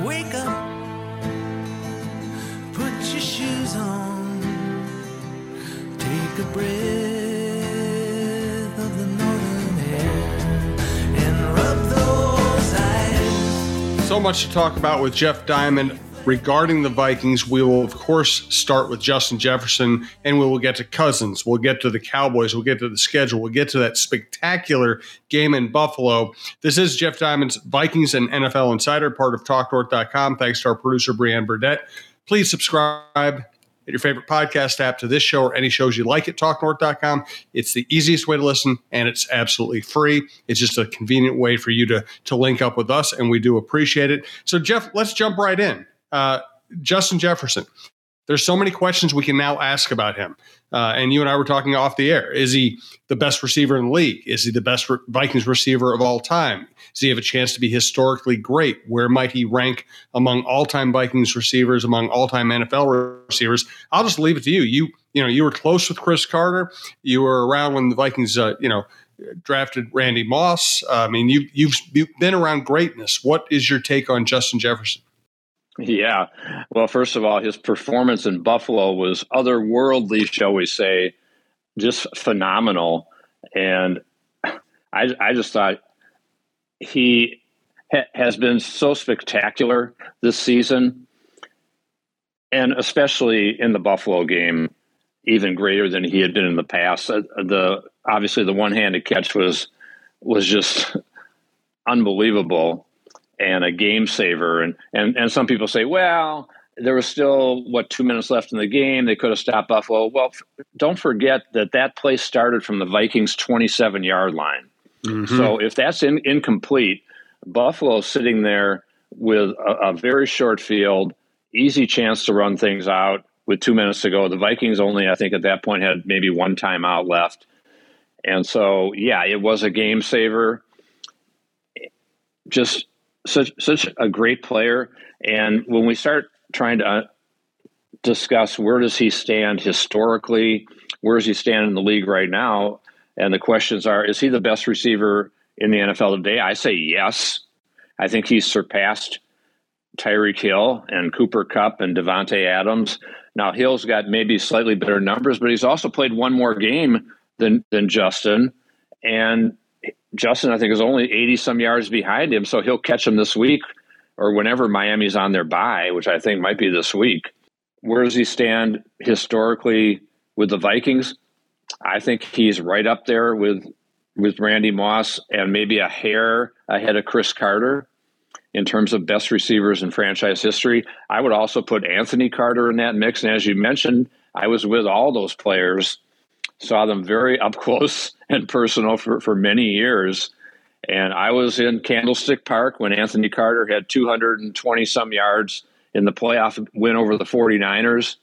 Wake up, put your shoes on, take a breath of the northern air, and rub those eyes. So much to talk about with Jeff Diamond regarding the Vikings. We will, of course, start with Justin Jefferson, and we will get to Cousins. We'll get to the Cowboys. We'll get to the schedule. We'll get to that spectacular game in Buffalo. This is Jeff Diamond's Vikings and NFL Insider, part of TalkNorth.com. Thanks to our producer, Brianne Burdett. Please subscribe at your favorite podcast app to this show or any shows you like at TalkNorth.com. It's the easiest way to listen, and it's absolutely free. It's just a convenient way for you to link up with us, and we do appreciate it. So, Jeff, let's jump right in. Justin Jefferson, there's so many questions we can now ask about him. And you and I were talking off the air. Is he the best receiver in the league? Is he the best Vikings receiver of all time? Does he have a chance to be historically great? Where might he rank among all-time Vikings receivers, among all-time NFL receivers? I'll just leave it to you. You were close with Chris Carter. You were around when the Vikings, drafted Randy Moss. I mean, you've been around greatness. What is your take on Justin Jefferson? Yeah. Well, first of all, his performance in Buffalo was otherworldly, shall we say, just phenomenal. And I just thought he has been so spectacular this season, and especially in the Buffalo game, even greater than he had been in the past. Obviously, the one-handed catch was just unbelievable. And a game saver. And some people say, well, there was still, 2 minutes left in the game. They could have stopped Buffalo. Well, don't forget that play started from the Vikings' 27-yard line. Mm-hmm. So if that's incomplete, Buffalo's sitting there with a very short field, easy chance to run things out with 2 minutes to go. The Vikings only, I think at that point, had maybe one timeout left. And so, yeah, it was a game saver. Just such a great player. And when we start trying to discuss where does he stand historically, where does he stand in the league right now, and the questions are, is he the best receiver in the NFL today? I say yes. I think he's surpassed Tyreek Hill and Cooper Kupp and Devontae Adams. Now, Hill's got maybe slightly better numbers, but he's also played one more game than Justin. And Justin, I think, is only 80-some yards behind him, so he'll catch him this week or whenever Miami's on their bye, which I think might be this week. Where does he stand historically with the Vikings? I think he's right up there with Randy Moss and maybe a hair ahead of Chris Carter in terms of best receivers in franchise history. I would also put Anthony Carter in that mix, and as you mentioned, I was with all those players, saw them very up close and personal for many years. And I was in Candlestick Park when Anthony Carter had 220-some yards in the playoff win over the 49ers.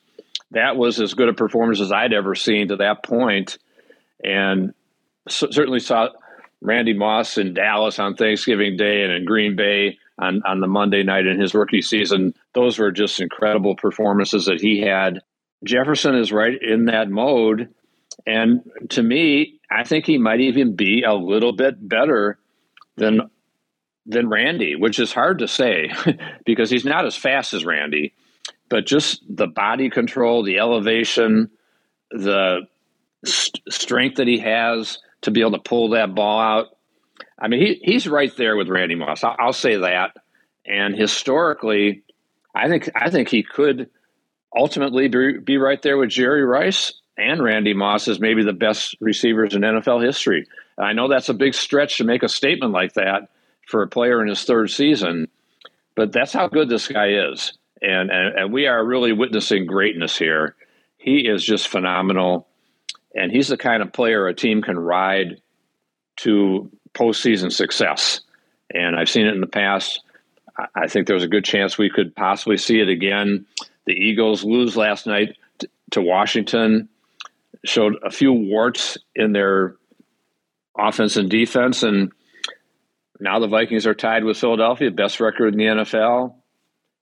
That was as good a performance as I'd ever seen to that point. And certainly saw Randy Moss in Dallas on Thanksgiving Day and in Green Bay on the Monday night in his rookie season. Those were just incredible performances that he had. Jefferson is right in that mode. And to me, I think he might even be a little bit better than Randy, which is hard to say because he's not as fast as Randy. But just the body control, the elevation, the strength that he has to be able to pull that ball out. I mean, he's right there with Randy Moss. I'll say that. And historically, I think he could ultimately be right there with Jerry Rice and Randy Moss is maybe the best receivers in NFL history. And I know that's a big stretch to make a statement like that for a player in his third season, but that's how good this guy is. And we are really witnessing greatness here. He is just phenomenal, and he's the kind of player a team can ride to postseason success. And I've seen it in the past. I think there's a good chance we could possibly see it again. The Eagles lose last night to Washington, showed a few warts in their offense and defense, and now the Vikings are tied with Philadelphia, best record in the NFL.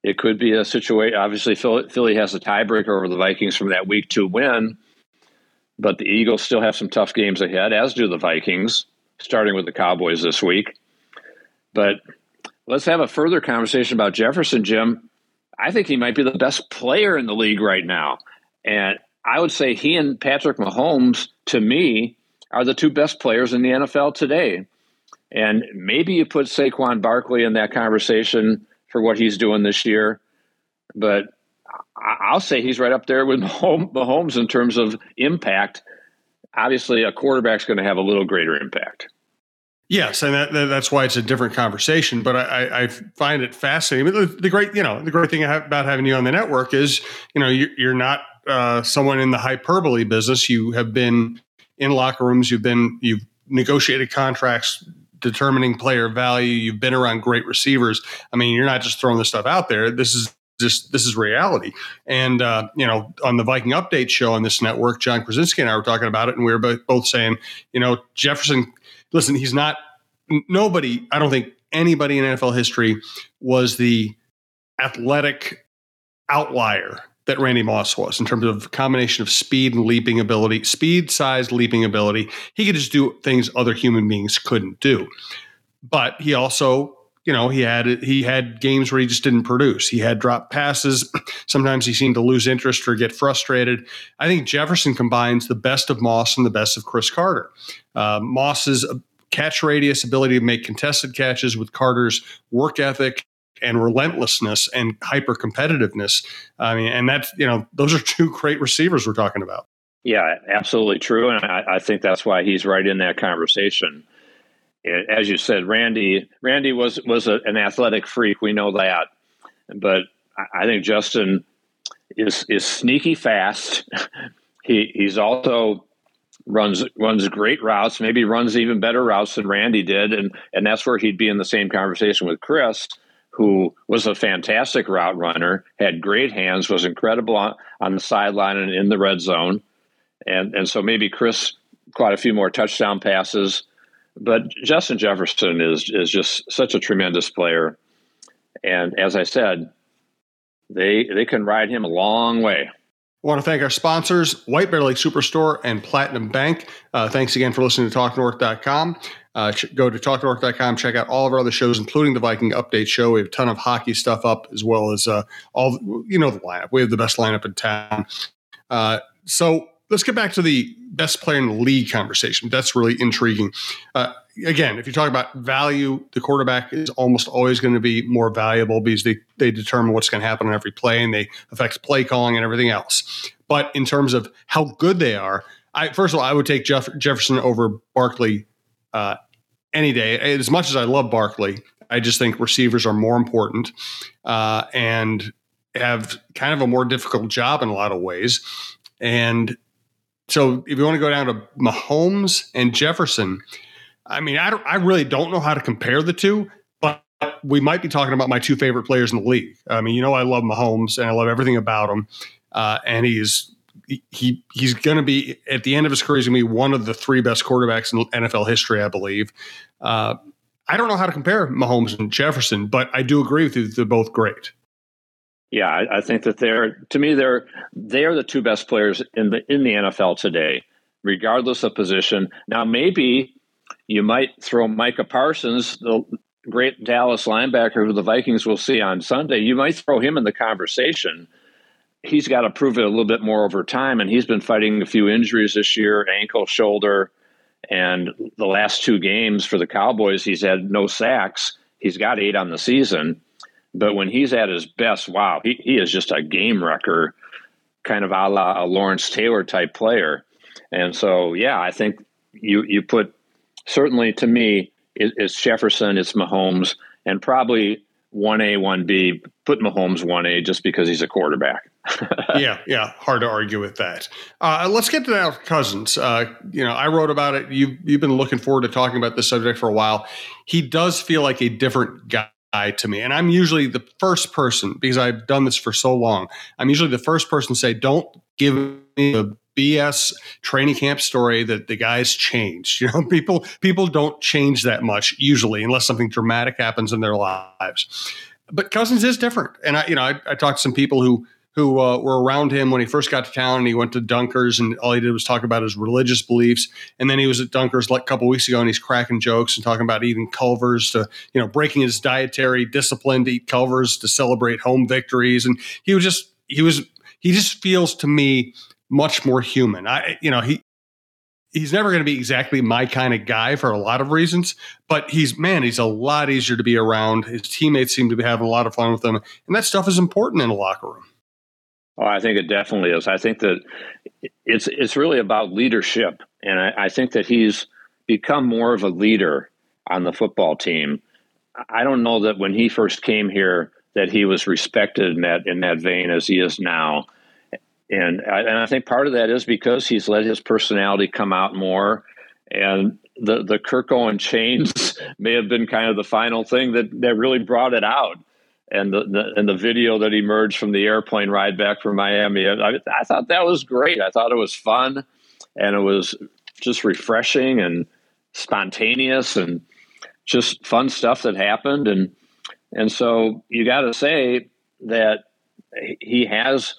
It could be a situation. Obviously, Philly has a tiebreaker over the Vikings from that week two win, but the Eagles still have some tough games ahead, as do the Vikings, starting with the Cowboys this week. But let's have a further conversation about Jefferson, Jim. I think he might be the best player in the league right now. And I would say he and Patrick Mahomes, to me, are the two best players in the NFL today. And maybe you put Saquon Barkley in that conversation for what he's doing this year. But I'll say he's right up there with Mahomes in terms of impact. Obviously, a quarterback's going to have a little greater impact. Yes, and that's why it's a different conversation. But I find it fascinating. I mean, the great thing about having you on the network is, you're not someone in the hyperbole business. You have been in locker rooms. You've negotiated contracts, determining player value. You've been around great receivers. I mean, you're not just throwing this stuff out there. This is reality. And, on the Viking Update show on this network, John Krasinski and I were talking about it, and we were both saying, Jefferson, listen, he's not – nobody – I don't think anybody in NFL history was the athletic outlier that Randy Moss was in terms of combination of speed and leaping ability, speed, size, leaping ability. He could just do things other human beings couldn't do. But he also – he had games where he just didn't produce. He had dropped passes. Sometimes he seemed to lose interest or get frustrated. I think Jefferson combines the best of Moss and the best of Chris Carter. Moss's catch radius, ability to make contested catches, with Carter's work ethic and relentlessness and hyper competitiveness. I mean, and that's, those are two great receivers we're talking about. Yeah, absolutely true. And I think that's why he's right in that conversation. As you said, Randy was an athletic freak. We know that. But I think Justin is sneaky fast. He's also runs great routes, maybe runs even better routes than Randy did. And that's where he'd be in the same conversation with Chris, who was a fantastic route runner, had great hands, was incredible on the sideline and in the red zone. And so maybe Chris caught a few more touchdown passes. But Justin Jefferson is just such a tremendous player. And as I said, they can ride him a long way. I want to thank our sponsors, White Bear Lake Superstore and Platinum Bank. Thanks again for listening to TalkNorth.com. Go to TalkNorth.com, check out all of our other shows, including the Viking Update show. We have a ton of hockey stuff up, as well as the lineup. We have the best lineup in town. So let's get back to the best player in the league conversation. That's really intriguing. Again, if you talk about value, the quarterback is almost always going to be more valuable because they determine what's going to happen on every play, and they affect play calling and everything else. But in terms of how good they are, I would take Jefferson over Barkley any day. As much as I love Barkley, I just think receivers are more important and have kind of a more difficult job in a lot of ways. And so if you want to go down to Mahomes and Jefferson, I mean, I really don't know how to compare the two, but we might be talking about my two favorite players in the league. I mean, I love Mahomes and I love everything about him. And he's going to be, at the end of his career, he's going to be one of the three best quarterbacks in NFL history, I believe. I don't know how to compare Mahomes and Jefferson, but I do agree with you that they're both great. Yeah, I think that they're the two best players in the NFL today, regardless of position. Now, maybe you might throw Micah Parsons, the great Dallas linebacker who the Vikings will see on Sunday. You might throw him in the conversation. He's got to prove it a little bit more over time, and he's been fighting a few injuries this year, ankle, shoulder, and the last two games for the Cowboys, he's had no sacks. He's got 8 on the season. But when he's at his best, wow, he is just a game wrecker, kind of a la a Lawrence Taylor type player. And so, yeah, I think you put, certainly to me, it's Jefferson, it's Mahomes, and probably 1A, 1B, put Mahomes 1A just because he's a quarterback. Yeah. Hard to argue with that. Let's get to Kirk Cousins. I wrote about it. You've been looking forward to talking about this subject for a while. He does feel like a different guy to me. And I'm usually the first person, because I've done this for so long, I'm usually the first person to say, don't give me a BS training camp story that the guy's changed. People don't change that much usually, unless something dramatic happens in their lives. But Cousins is different. And I talked to some people who were around him when he first got to town, and he went to Dunkers, and all he did was talk about his religious beliefs. And then he was at Dunkers like a couple of weeks ago, and he's cracking jokes and talking about eating Culver's to, breaking his dietary discipline to eat Culver's to celebrate home victories. And he just feels to me much more human. He's never going to be exactly my kind of guy for a lot of reasons, but he's a lot easier to be around. His teammates seem to be having a lot of fun with him, and that stuff is important in a locker room. Oh, I think it definitely is. I think that it's really about leadership, and I think that he's become more of a leader on the football team. I don't know that when he first came here that he was respected in that vein as he is now. And I think part of that is because he's let his personality come out more, and the Kirko and chains may have been kind of the final thing that really brought it out. And the video that emerged from the airplane ride back from Miami, I thought that was great. I thought it was fun, and it was just refreshing and spontaneous, and just fun stuff that happened. And so you got to say that he has,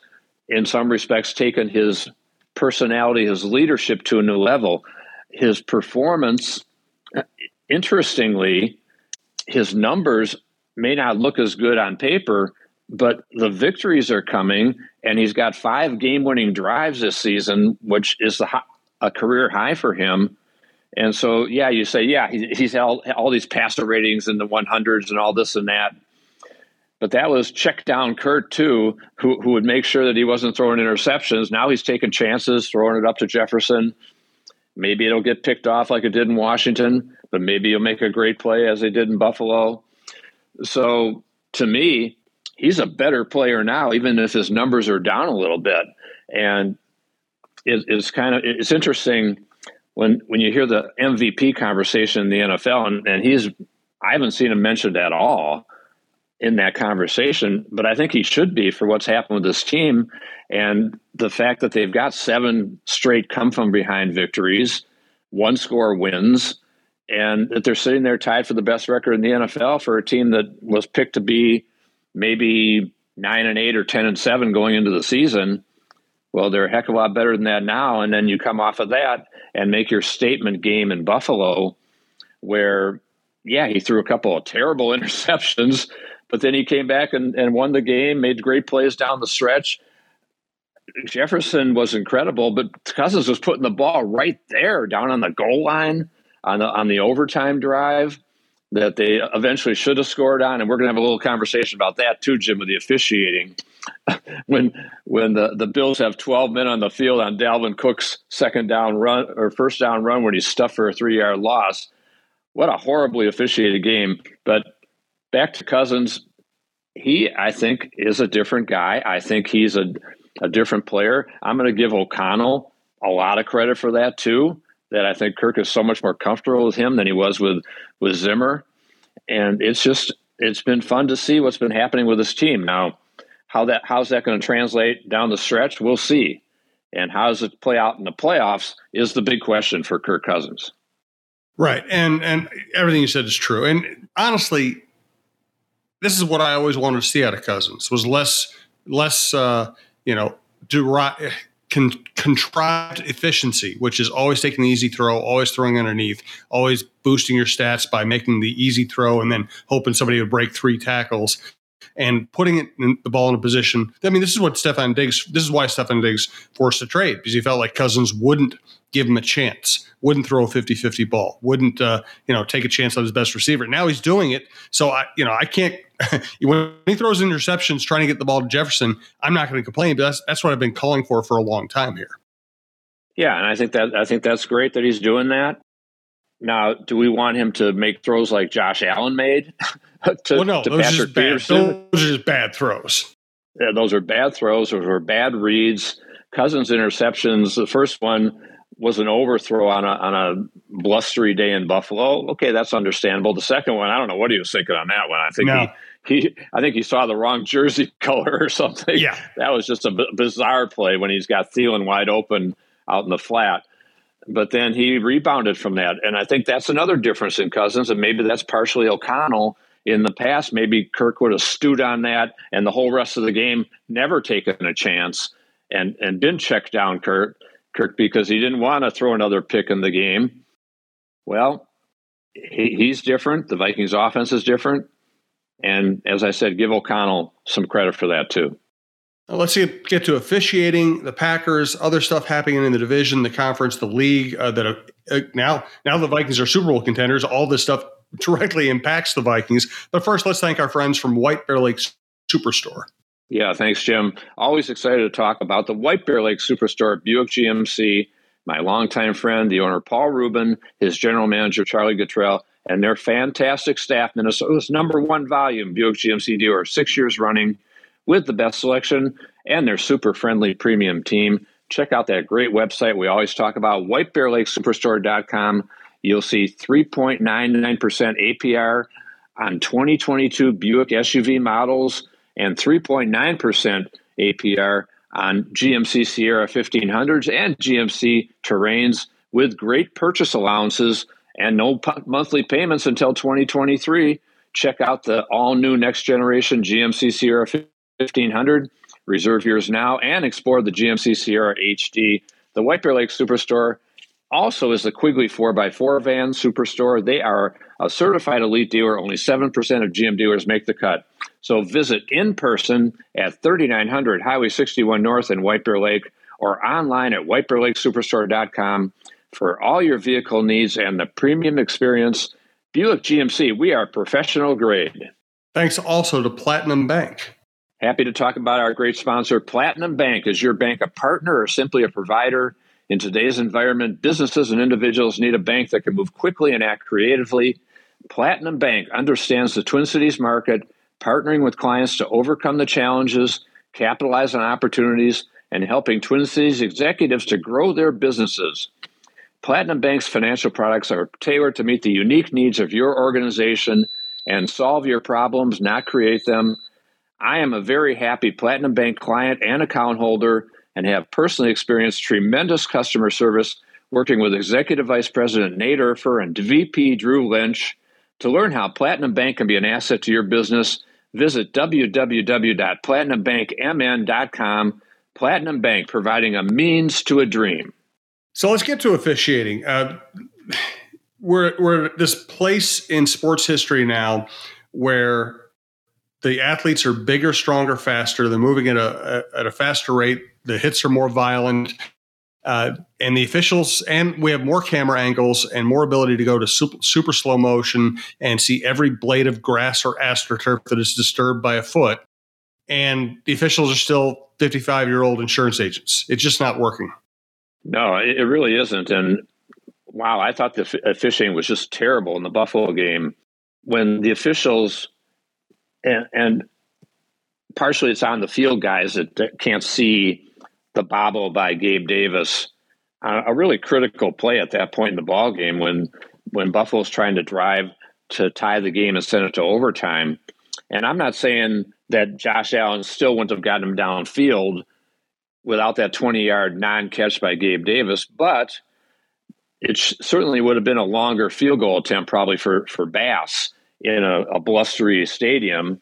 in some respects, taken his personality, his leadership to a new level. His performance, interestingly, his numbers may not look as good on paper, but the victories are coming, and he's got 5 game-winning drives this season, which is a career high for him. And so, you say, he's had all these passer ratings in the 100s and all this and that. But that was check down Kurt, too, who would make sure that he wasn't throwing interceptions. Now he's taking chances, throwing it up to Jefferson. Maybe it'll get picked off like it did in Washington, but maybe he'll make a great play as they did in Buffalo. So to me, he's a better player now, even if his numbers are down a little bit. And it's interesting when you hear the MVP conversation in the NFL, and I haven't seen him mentioned at all in that conversation, but I think he should be for what's happened with this team. And the fact that they've got 7 straight come from behind victories, 1-score wins, and that they're sitting there tied for the best record in the NFL for a team that was picked to be maybe 9-8 or 10-7 going into the season. Well, they're a heck of a lot better than that now. And then you come off of that and make your statement game in Buffalo where, he threw a couple of terrible interceptions, but then he came back and won the game, made great plays down the stretch. Jefferson was incredible, but Cousins was putting the ball right there down on the goal line on the overtime drive that they eventually should have scored on. And we're going to have a little conversation about that too, Jim, with the officiating. when the Bills have 12 men on the field on Dalvin Cook's first down run when he's stuffed for a 3-yard loss. What a horribly officiated game. But back to Cousins, he, I think, is a different guy. I think he's a different player. I'm going to give O'Connell a lot of credit for that, too, that I think Kirk is so much more comfortable with him than he was with Zimmer. And it's been fun to see what's been happening with this team. Now, how's that going to translate down the stretch? We'll see. And how does it play out in the playoffs is the big question for Kirk Cousins. Right. And everything you said is true. And honestly, this is what I always wanted to see out of Cousins, was less contrived efficiency, which is always taking the easy throw, always throwing underneath, always boosting your stats by making the easy throw and then hoping somebody would break 3 tackles and putting the ball in a position. I mean, this is why Stefan Diggs forced a trade, because he felt like Cousins wouldn't give him a chance, wouldn't throw a 50-50 ball, wouldn't take a chance on his best receiver. Now he's doing it, so I can't – when he throws interceptions trying to get the ball to Jefferson, I'm not going to complain, but that's what I've been calling for a long time here. Yeah, and I think that's great that he's doing that. Now, do we want him to make throws like Josh Allen made to Patrick Peterson? Those are just bad throws. Yeah, those are bad throws. Those were bad reads. Cousins' interceptions, the first one was an overthrow on a blustery day in Buffalo. Okay, that's understandable. The second one, I don't know what he was thinking on that one. I think he saw the wrong jersey color or something. Yeah. That was just a bizarre play when he's got Thielen wide open out in the flat. But then he rebounded from that. And I think that's another difference in Cousins, and maybe that's partially O'Connell. In the past, maybe Kirk would have stewed on that and the whole rest of the game never taken a chance and didn't check down Kirk because he didn't want to throw another pick in the game. Well, he's different. The Vikings offense is different. And as I said, give O'Connell some credit for that too. Let's get to officiating, the Packers, other stuff happening in the division, the conference, the league. Now the Vikings are Super Bowl contenders. All this stuff directly impacts the Vikings. But first, let's thank our friends from White Bear Lake Superstore. Yeah, thanks, Jim. Always excited to talk about the White Bear Lake Superstore Buick GMC, my longtime friend, the owner Paul Rubin, his general manager Charlie Guttrell, and their fantastic staff, Minnesota's number one volume Buick GMC dealer, 6 years running, with the best selection and their super friendly premium team. Check out that great website we always talk about, whitebearlakesuperstore.com. You'll see 3.99% APR on 2022 Buick SUV models and 3.9% APR on GMC Sierra 1500s and GMC Terrains with great purchase allowances and no monthly payments until 2023. Check out the all-new next-generation GMC Sierra 1500. Reserve yours now and explore the GMC Sierra HD. The White Bear Lake Superstore also is the Quigley 4x4 van superstore. They are a certified elite dealer. Only 7% of GM dealers make the cut. So visit in person at 3900 Highway 61 North in White Bear Lake or online at whitebearlakesuperstore.com for all your vehicle needs and the premium experience. Buick GMC, we are professional grade. Thanks also to Platinum Bank. Happy to talk about our great sponsor, Platinum Bank. Is your bank a partner or simply a provider? In today's environment, businesses and individuals need a bank that can move quickly and act creatively. Platinum Bank understands the Twin Cities market, partnering with clients to overcome the challenges, capitalize on opportunities, and helping Twin Cities executives to grow their businesses. Platinum Bank's financial products are tailored to meet the unique needs of your organization and solve your problems, not create them. I am a very happy Platinum Bank client and account holder and have personally experienced tremendous customer service working with Executive Vice President Nate Erfer and VP Drew Lynch. To learn how Platinum Bank can be an asset to your business, visit www.platinumbankmn.com. Platinum Bank, providing a means to a dream. So let's get to officiating. We're at this place in sports history now where the athletes are bigger, stronger, faster. They're moving at a faster rate. The hits are more violent. And the officials, and we have more camera angles and more ability to go to super slow motion and see every blade of grass or astroturf that is disturbed by a foot. And the officials are still 55-year-old insurance agents. It's just not working. No, it really isn't. And wow, I thought the officiating was just terrible in the Buffalo game when the officials and partially it's on the field guys that can't see the bobble by Gabe Davis, a really critical play at that point in the ball game when Buffalo's trying to drive to tie the game and send it to overtime. And I'm not saying that Josh Allen still wouldn't have gotten him downfield without that 20-yard non-catch by Gabe Davis, but it certainly would have been a longer field goal attempt probably for Bass in a blustery stadium.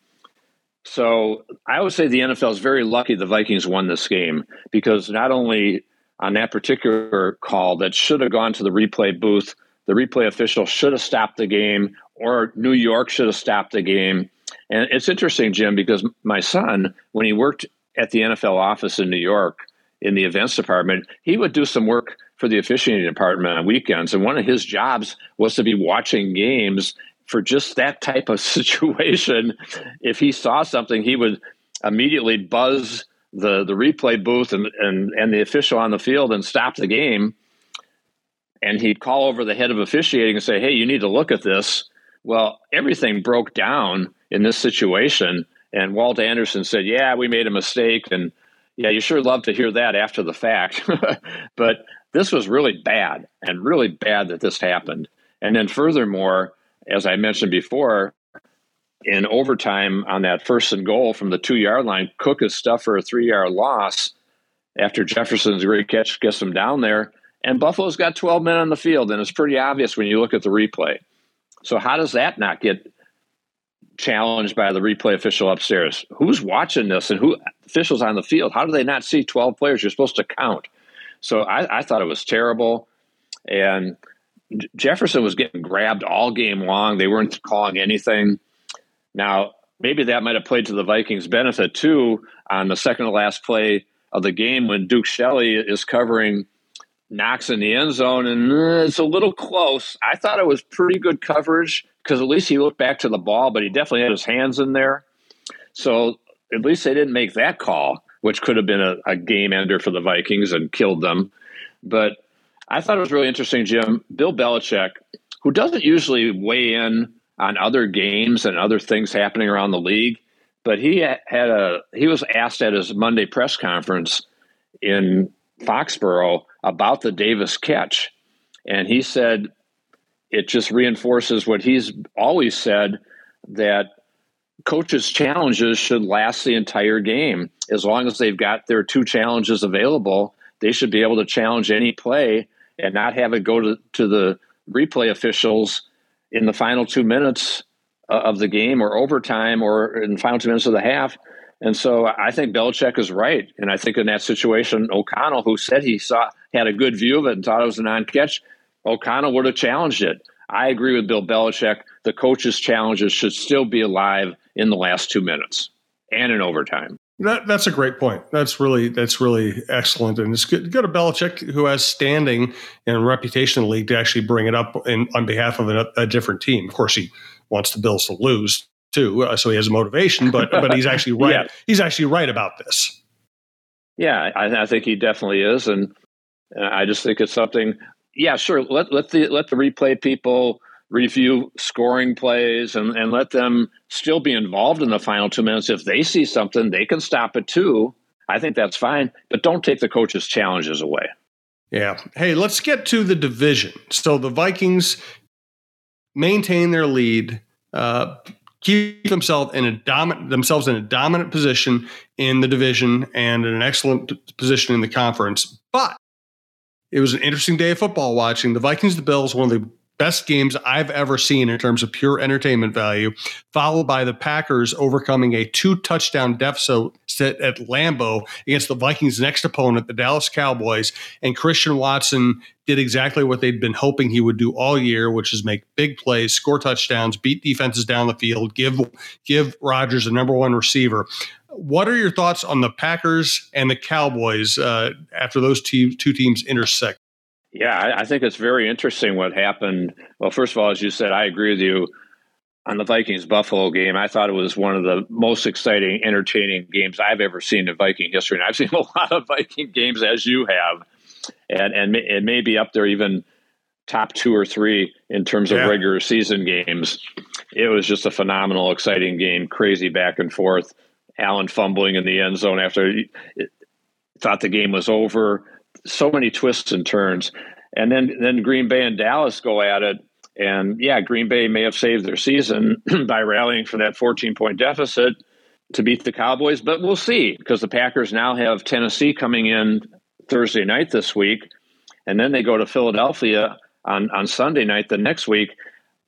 So I would say the NFL is very lucky the Vikings won this game because not only on that particular call that should have gone to the replay booth, the replay official should have stopped the game or New York should have stopped the game. And it's interesting, Jim, because my son, when he worked at the NFL office in New York in the events department, he would do some work for the officiating department on weekends. And one of his jobs was to be watching games for just that type of situation. If he saw something, he would immediately buzz the replay booth and the official on the field and stop the game. and he'd call over the head of officiating and say, hey, you need to look at this. Well, everything broke down in this situation, and Walt Anderson said, yeah, we made a mistake, and yeah, you sure love to hear that after the fact. But this was really bad, and really bad that this happened. And then furthermore, as I mentioned before, in overtime on that first and goal from the 2-yard line, Cook is stuffed for a 3-yard loss after Jefferson's great catch gets him down there. And Buffalo's got 12 men on the field, and it's pretty obvious when you look at the replay. So how does that not get challenged by the replay official upstairs? Who's watching this, and who officials on the field? How do they not see 12 players? You're supposed to count. So I thought it was terrible. And Jefferson was getting grabbed all game long. They weren't calling anything. Now, maybe that might have played to the Vikings' benefit, too, on the second-to-last play of the game when Duke Shelley is covering Knox in the end zone, and it's a little close. I thought it was pretty good coverage because at least he looked back to the ball, but he definitely had his hands in there. So at least they didn't make that call, which could have been a game ender for the Vikings and killed them. But I thought it was really interesting, Jim. Bill Belichick, who doesn't usually weigh in on other games and other things happening around the league, but he was asked at his Monday press conference in Foxborough about the Davis catch, and he said it just reinforces what he's always said, that coaches' challenges should last the entire game. As long as they've got their two challenges available, they should be able to challenge any play and not have it go to the replay officials in the final 2 minutes of the game or overtime or in the final 2 minutes of the half. And so I think Belichick is right. And I think in that situation, O'Connell, who said he had a good view of it and thought it was a non-catch, O'Connell would have challenged it. I agree with Bill Belichick. The coaches' challenges should still be alive in the last 2 minutes and in overtime. That's a great point. That's really excellent. And it's good to Belichick, who has standing and reputation in the league, to actually bring it up on behalf of a different team. Of course, he wants the Bills to lose, too, so he has a motivation, but he's actually right. Yeah. He's actually right about this. Yeah, I think he definitely is. And I just think it's something. Yeah, sure. Let the replay people review scoring plays and let them still be involved in the final 2 minutes. If they see something, they can stop it too. I think that's fine, but don't take the coaches' challenges away. Yeah. Hey, let's get to the division. So the Vikings maintain their lead, keep themselves in a dominant position in the division and in an excellent position in the conference. But it was an interesting day of football watching. The Vikings, the Bills, one of the best games I've ever seen in terms of pure entertainment value, followed by the Packers overcoming a 2-touchdown deficit at Lambeau against the Vikings' next opponent, the Dallas Cowboys. And Christian Watson did exactly what they'd been hoping he would do all year, which is make big plays, score touchdowns, beat defenses down the field, give Rodgers the number one receiver. What are your thoughts on the Packers and the Cowboys after those two teams intersect? Yeah, I think it's very interesting what happened. Well, first of all, as you said, I agree with you on the Vikings-Buffalo game. I thought it was one of the most exciting, entertaining games I've ever seen in Viking history. And I've seen a lot of Viking games, as you have, and it may be up there even top 2 or 3 in terms of regular season games. It was just a phenomenal, exciting game, crazy back and forth. Allen fumbling in the end zone after he thought the game was over. So many twists and turns. And then Green Bay and Dallas go at it. And yeah, Green Bay may have saved their season by rallying for that 14-point deficit to beat the Cowboys. But we'll see, because the Packers now have Tennessee coming in Thursday night this week. And then they go to Philadelphia on Sunday night the next week.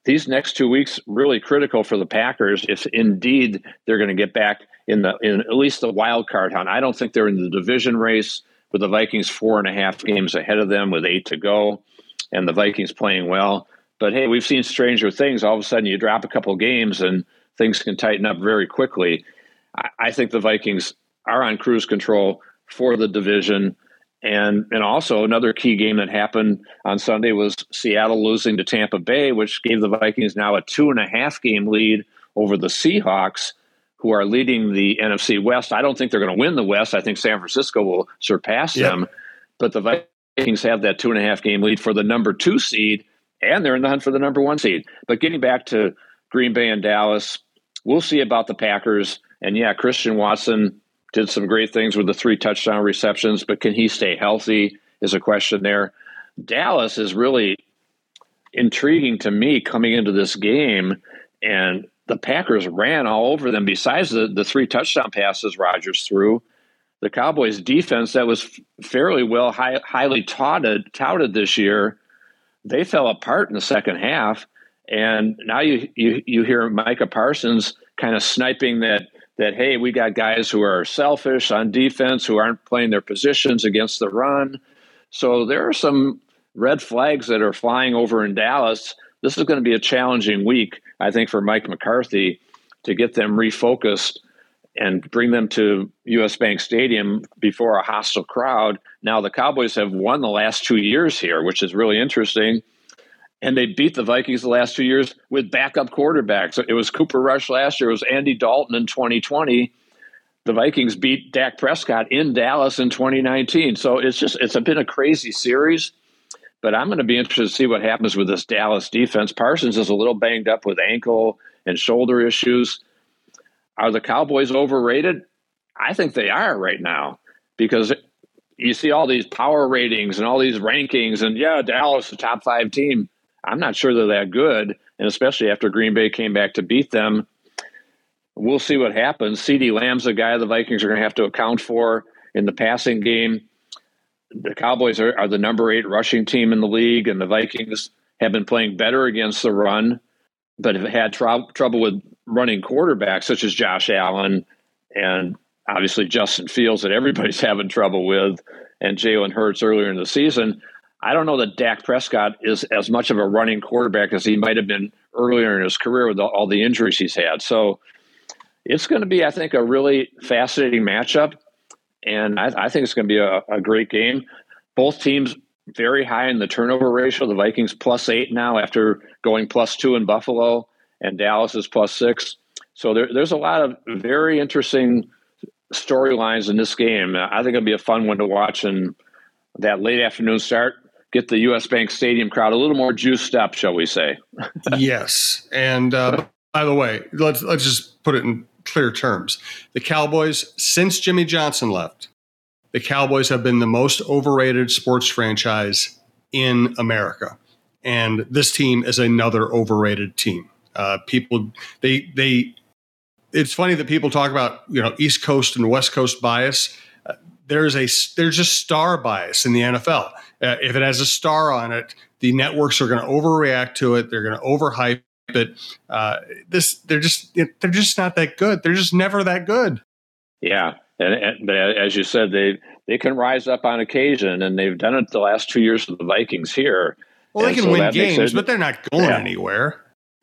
These next 2 weeks really critical for the Packers if indeed they're going to get back in at least the wild card hunt. I don't think they're in the division race, with the Vikings 4.5 games ahead of them with 8 to go, and the Vikings playing well. But, hey, we've seen stranger things. All of a sudden you drop a couple games and things can tighten up very quickly. I think the Vikings are on cruise control for the division. And also another key game that happened on Sunday was Seattle losing to Tampa Bay, which gave the Vikings now a 2.5 game lead over the Seahawks, who are leading the NFC West. I don't think they're going to win the West. I think San Francisco will surpass them. But the Vikings have that 2.5 game lead for the number 2 seed, and they're in the hunt for the number 1 seed. But getting back to Green Bay and Dallas, we'll see about the Packers. And yeah, Christian Watson did some great things with the 3 touchdown receptions, but can he stay healthy is a question there. Dallas is really intriguing to me coming into this game, and the Packers ran all over them. Besides the 3 touchdown passes Rodgers threw, the Cowboys defense that was fairly well highly touted this year, they fell apart in the second half. And now you hear Micah Parsons kind of sniping that, hey, we got guys who are selfish on defense, who aren't playing their positions against the run. So there are some red flags that are flying over in Dallas. This is going to be a challenging week, I think, for Mike McCarthy to get them refocused and bring them to U.S. Bank Stadium before a hostile crowd. Now, the Cowboys have won the last 2 years here, which is really interesting. And they beat the Vikings the last 2 years with backup quarterbacks. So it was Cooper Rush last year. It was Andy Dalton in 2020. The Vikings beat Dak Prescott in Dallas in 2019. So it's been a crazy series. But I'm going to be interested to see what happens with this Dallas defense. Parsons is a little banged up with ankle and shoulder issues. Are the Cowboys overrated? I think they are right now, because you see all these power ratings and all these rankings, and yeah, Dallas, the top 5 team. I'm not sure they're that good, and especially after Green Bay came back to beat them. We'll see what happens. CeeDee Lamb's a guy the Vikings are going to have to account for in the passing game. The Cowboys are the number 8 rushing team in the league, and the Vikings have been playing better against the run, but have had trouble with running quarterbacks such as Josh Allen and obviously Justin Fields that everybody's having trouble with, and Jalen Hurts earlier in the season. I don't know that Dak Prescott is as much of a running quarterback as he might have been earlier in his career with all the injuries he's had. So it's going to be, I think, a really fascinating matchup. And I think it's going to be a great game. Both teams very high in the turnover ratio. The Vikings +8 now after going +2 in Buffalo, and Dallas is +6. So there's a lot of very interesting storylines in this game. I think it'll be a fun one to watch. And that late afternoon start, get the U.S. Bank Stadium crowd a little more juiced up, shall we say? Yes. And by the way, let's just put it in clear terms. The Cowboys, since Jimmy Johnson left, the Cowboys have been the most overrated sports franchise in America. And this team is another overrated team. It's funny that people talk about, East Coast and West Coast bias. There's a star bias in the NFL. If it has a star on it, the networks are going to overreact to it. They're going to overhype it. They're just not that good. They're just never that good. Yeah, but as you said, they can rise up on occasion, and they've done it the last 2 years with the Vikings here. Well, and they can win games, but they're not going anywhere.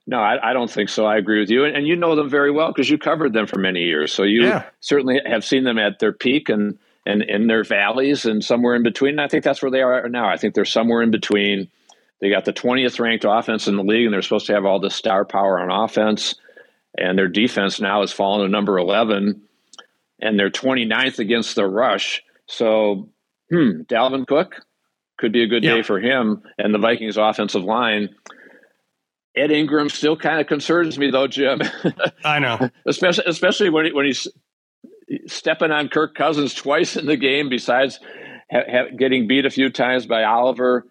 No, I don't think so. I agree with you. And you know them very well because you covered them for many years. So you certainly have seen them at their peak and in their valleys and somewhere in between. And I think that's where they are now. I think they're somewhere in between. They got the 20th ranked offense in the league, and they're supposed to have all this star power on offense. And their defense now has fallen to number 11. And they're 29th against the rush. So, Dalvin Cook could be a good day for him and the Vikings offensive line. Ed Ingram still kind of concerns me, though, Jim. I know, especially when he's stepping on Kirk Cousins twice in the game. Besides getting beat a few times by Oliver,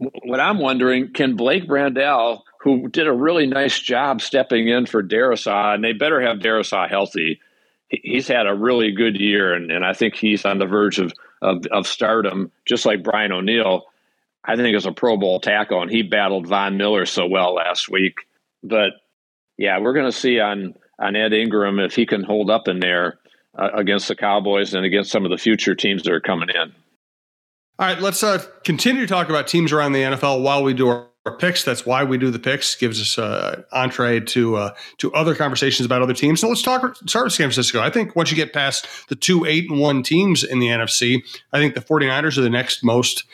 what I'm wondering, can Blake Brandel, who did a really nice job stepping in for Darrisaw, and they better have Darrisaw healthy. He's had a really good year, and I think he's on the verge of stardom, just like Brian O'Neill. I think it's a Pro Bowl tackle, and he battled Von Miller so well last week. But, yeah, we're going to see on Ed Ingram if he can hold up in there against the Cowboys and against some of the future teams that are coming in. All right, let's continue to talk about teams around the NFL while we do our picks. That's why we do the picks. Gives us entree to other conversations about other teams. So let's start with San Francisco. I think once you get past the 2 8-1 teams in the NFC, I think the 49ers are the next most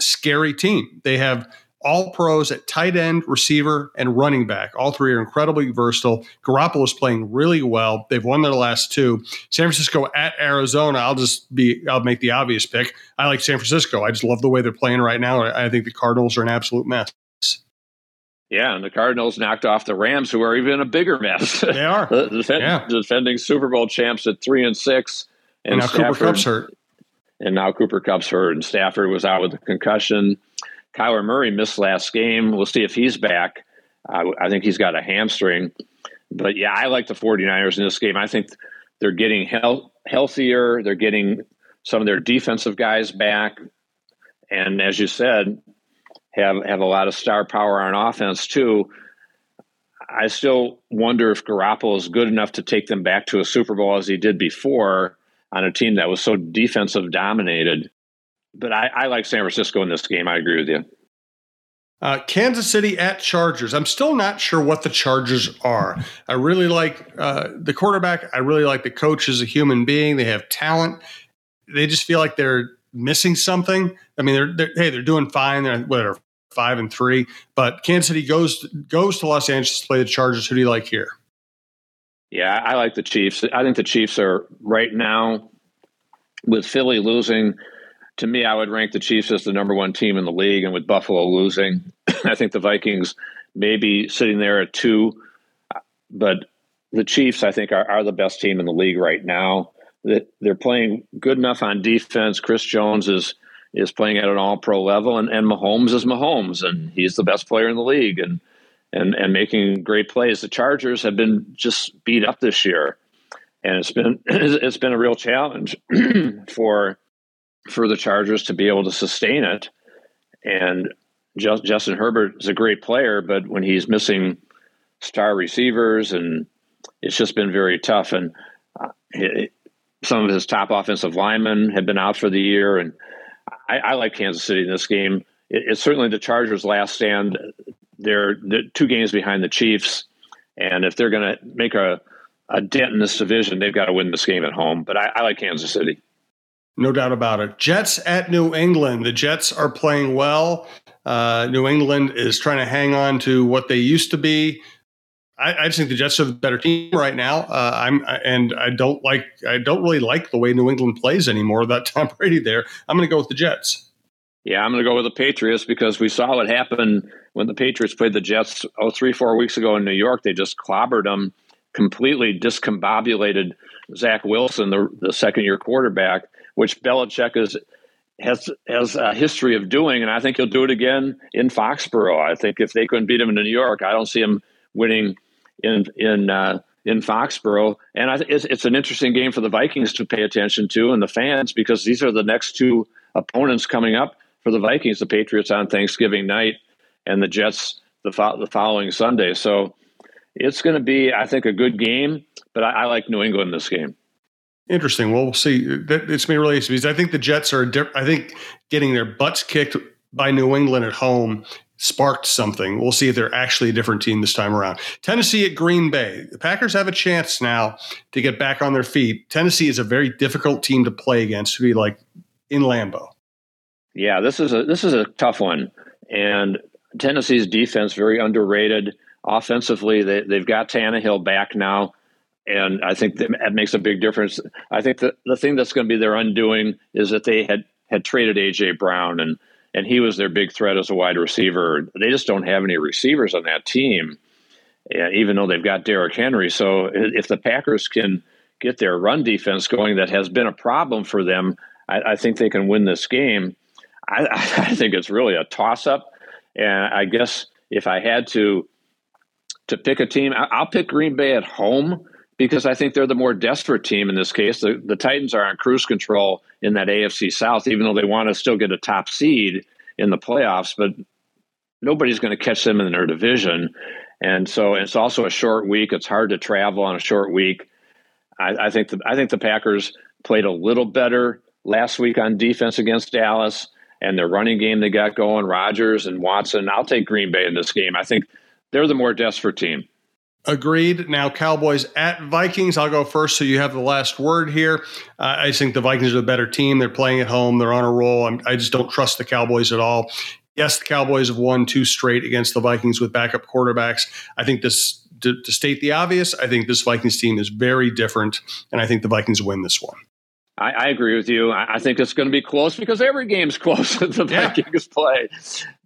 scary team. They have all pros at tight end, receiver, and running back. All three are incredibly versatile. Garoppolo's playing really well. They've won their last two. San Francisco at Arizona. I'll make the obvious pick. I like San Francisco. I just love the way they're playing right now. I think the Cardinals are an absolute mess. Yeah, and the Cardinals knocked off the Rams, who are even a bigger mess. They are. Defending Super Bowl champs at 3-6. And now Stafford, Cooper Kupp's hurt. And now Cooper Kupp's hurt, and Stafford was out with a concussion. Kyler Murray missed last game. We'll see if he's back. I think he's got a hamstring. But, yeah, I like the 49ers in this game. I think they're getting healthier. They're getting some of their defensive guys back. And as you said, have a lot of star power on offense, too. I still wonder if Garoppolo is good enough to take them back to a Super Bowl as he did before on a team that was so defensive-dominated. But I like San Francisco in this game. I agree with you. Kansas City at Chargers. I'm still not sure what the Chargers are. I really like the quarterback. I really like the coach as a human being. They have talent. They just feel like they're missing something. I mean, they're doing fine. They're 5-3. But Kansas City goes to Los Angeles to play the Chargers. Who do you like here? Yeah, I like the Chiefs. I think the Chiefs are right now, with Philly losing, to me, I would rank the Chiefs as the number one team in the league. And with Buffalo losing, I think the Vikings may be sitting there at 2. But the Chiefs, I think, are the best team in the league right now. They're playing good enough on defense. Chris Jones is playing at an all-pro level, and Mahomes is Mahomes, and he's the best player in the league and making great plays. The Chargers have been just beat up this year, and it's been a real challenge for the Chargers to be able to sustain it. And Justin Herbert is a great player, but when he's missing star receivers, and it's just been very tough. And some of his top offensive linemen have been out for the year. And I like Kansas City in this game. It's certainly the Chargers' last stand. They're 2 games behind the Chiefs. And if they're going to make a dent in this division, they've got to win this game at home. But I like Kansas City. No doubt about it. Jets at New England. The Jets are playing well. New England is trying to hang on to what they used to be. I just think the Jets are the better team right now. I don't really like the way New England plays anymore without Tom Brady there. I'm going to go with the Jets. Yeah, I'm going to go with the Patriots, because we saw what happened when the Patriots played the Jets 3-4 weeks ago in New York. They just clobbered them, completely discombobulated Zach Wilson, the second-year quarterback, which Belichick has a history of doing, and I think he'll do it again in Foxborough. I think if they couldn't beat him in New York, I don't see him winning in Foxborough. And it's an interesting game for the Vikings to pay attention to, and the fans, because these are the next 2 opponents coming up for the Vikings, the Patriots on Thanksgiving night and the Jets the following Sunday. So it's going to be, I think, a good game, but I like New England in this game. Interesting. Well, we'll see. It's been really interesting, because I think the Jets are getting their butts kicked by New England at home sparked something. We'll see if they're actually a different team this time around. Tennessee at Green Bay. The Packers have a chance now to get back on their feet. Tennessee is a very difficult team to play against, to be like in Lambeau. Yeah, this is a tough one. And Tennessee's defense, very underrated. Offensively, they've got Tannehill back now. And I think that makes a big difference. I think the thing that's going to be their undoing is that they had traded A.J. Brown, and he was their big threat as a wide receiver. They just don't have any receivers on that team, even though they've got Derrick Henry. So if the Packers can get their run defense going, that has been a problem for them, I think they can win this game. I think it's really a toss-up. And I guess if I had to pick a team, I'll pick Green Bay at home, because I think they're the more desperate team in this case. The Titans are on cruise control in that AFC South, even though they want to still get a top seed in the playoffs, but nobody's going to catch them in their division. And so it's also a short week. It's hard to travel on a short week. I think the Packers played a little better last week on defense against Dallas, and their running game they got going, Rodgers and Watson. I'll take Green Bay in this game. I think they're the more desperate team. Agreed. Now, Cowboys at Vikings. I'll go first, so you have the last word here. I think the Vikings are the better team. They're playing at home. They're on a roll. I just don't trust the Cowboys at all. Yes, the Cowboys have won two straight against the Vikings with backup quarterbacks. I think this, to state the obvious, I think this Vikings team is very different, and I think the Vikings win this one. I agree with you. I think it's going to be close because every game's close that the Vikings play.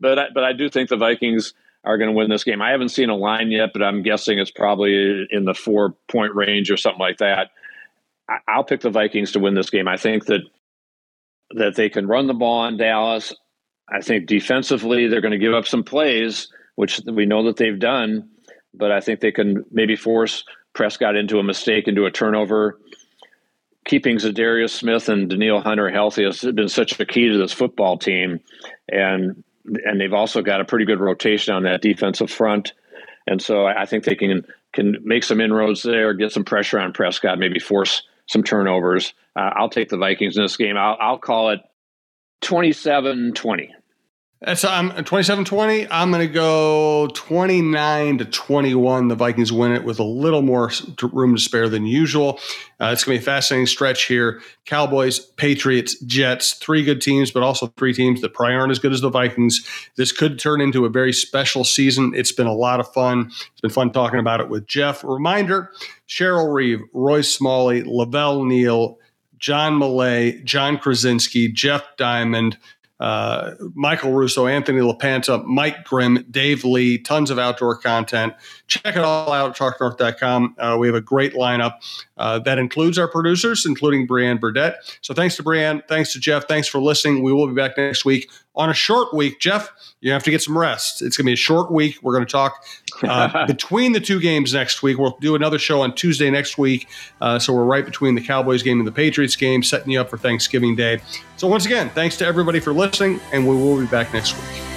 But I do think the Vikings are going to win this game. I haven't seen a line yet, but I'm guessing it's probably in the 4-point range or something like that. I'll pick the Vikings to win this game. I think that they can run the ball on Dallas. I think defensively they're going to give up some plays, which we know that they've done, but I think they can maybe force Prescott into a mistake, into a turnover. Keeping Zadarius Smith and Daniil Hunter healthy has been such a key to this football team. And they've also got a pretty good rotation on that defensive front. And so I think they can make some inroads there, get some pressure on Prescott, maybe force some turnovers. I'll take the Vikings in this game. I'll call it 27-20. That's 27-20. I'm going to go 29-21. The Vikings win it with a little more room to spare than usual. It's going to be a fascinating stretch here. Cowboys, Patriots, Jets, three good teams, but also three teams that probably aren't as good as the Vikings. This could turn into a very special season. It's been a lot of fun. It's been fun talking about it with Jeff. Reminder, Cheryl Reeve, Roy Smalley, Lavelle Neal, John Malay, John Krasinski, Jeff Diamond, Michael Russo, Anthony LaPanta, Mike Grimm, Dave Lee, tons of outdoor content. Check it all out at TalkNorth.com. We have a great lineup that includes our producers, including Brianne Burdett. So thanks to Brianne. Thanks to Jeff. Thanks for listening. We will be back next week on a short week. Jeff, you have to get some rest. It's going to be a short week. We're going to talk between the two games next week. We'll do another show on Tuesday next week. So we're right between the Cowboys game and the Patriots game, setting you up for Thanksgiving Day. So once again, thanks to everybody for listening, and we will be back next week.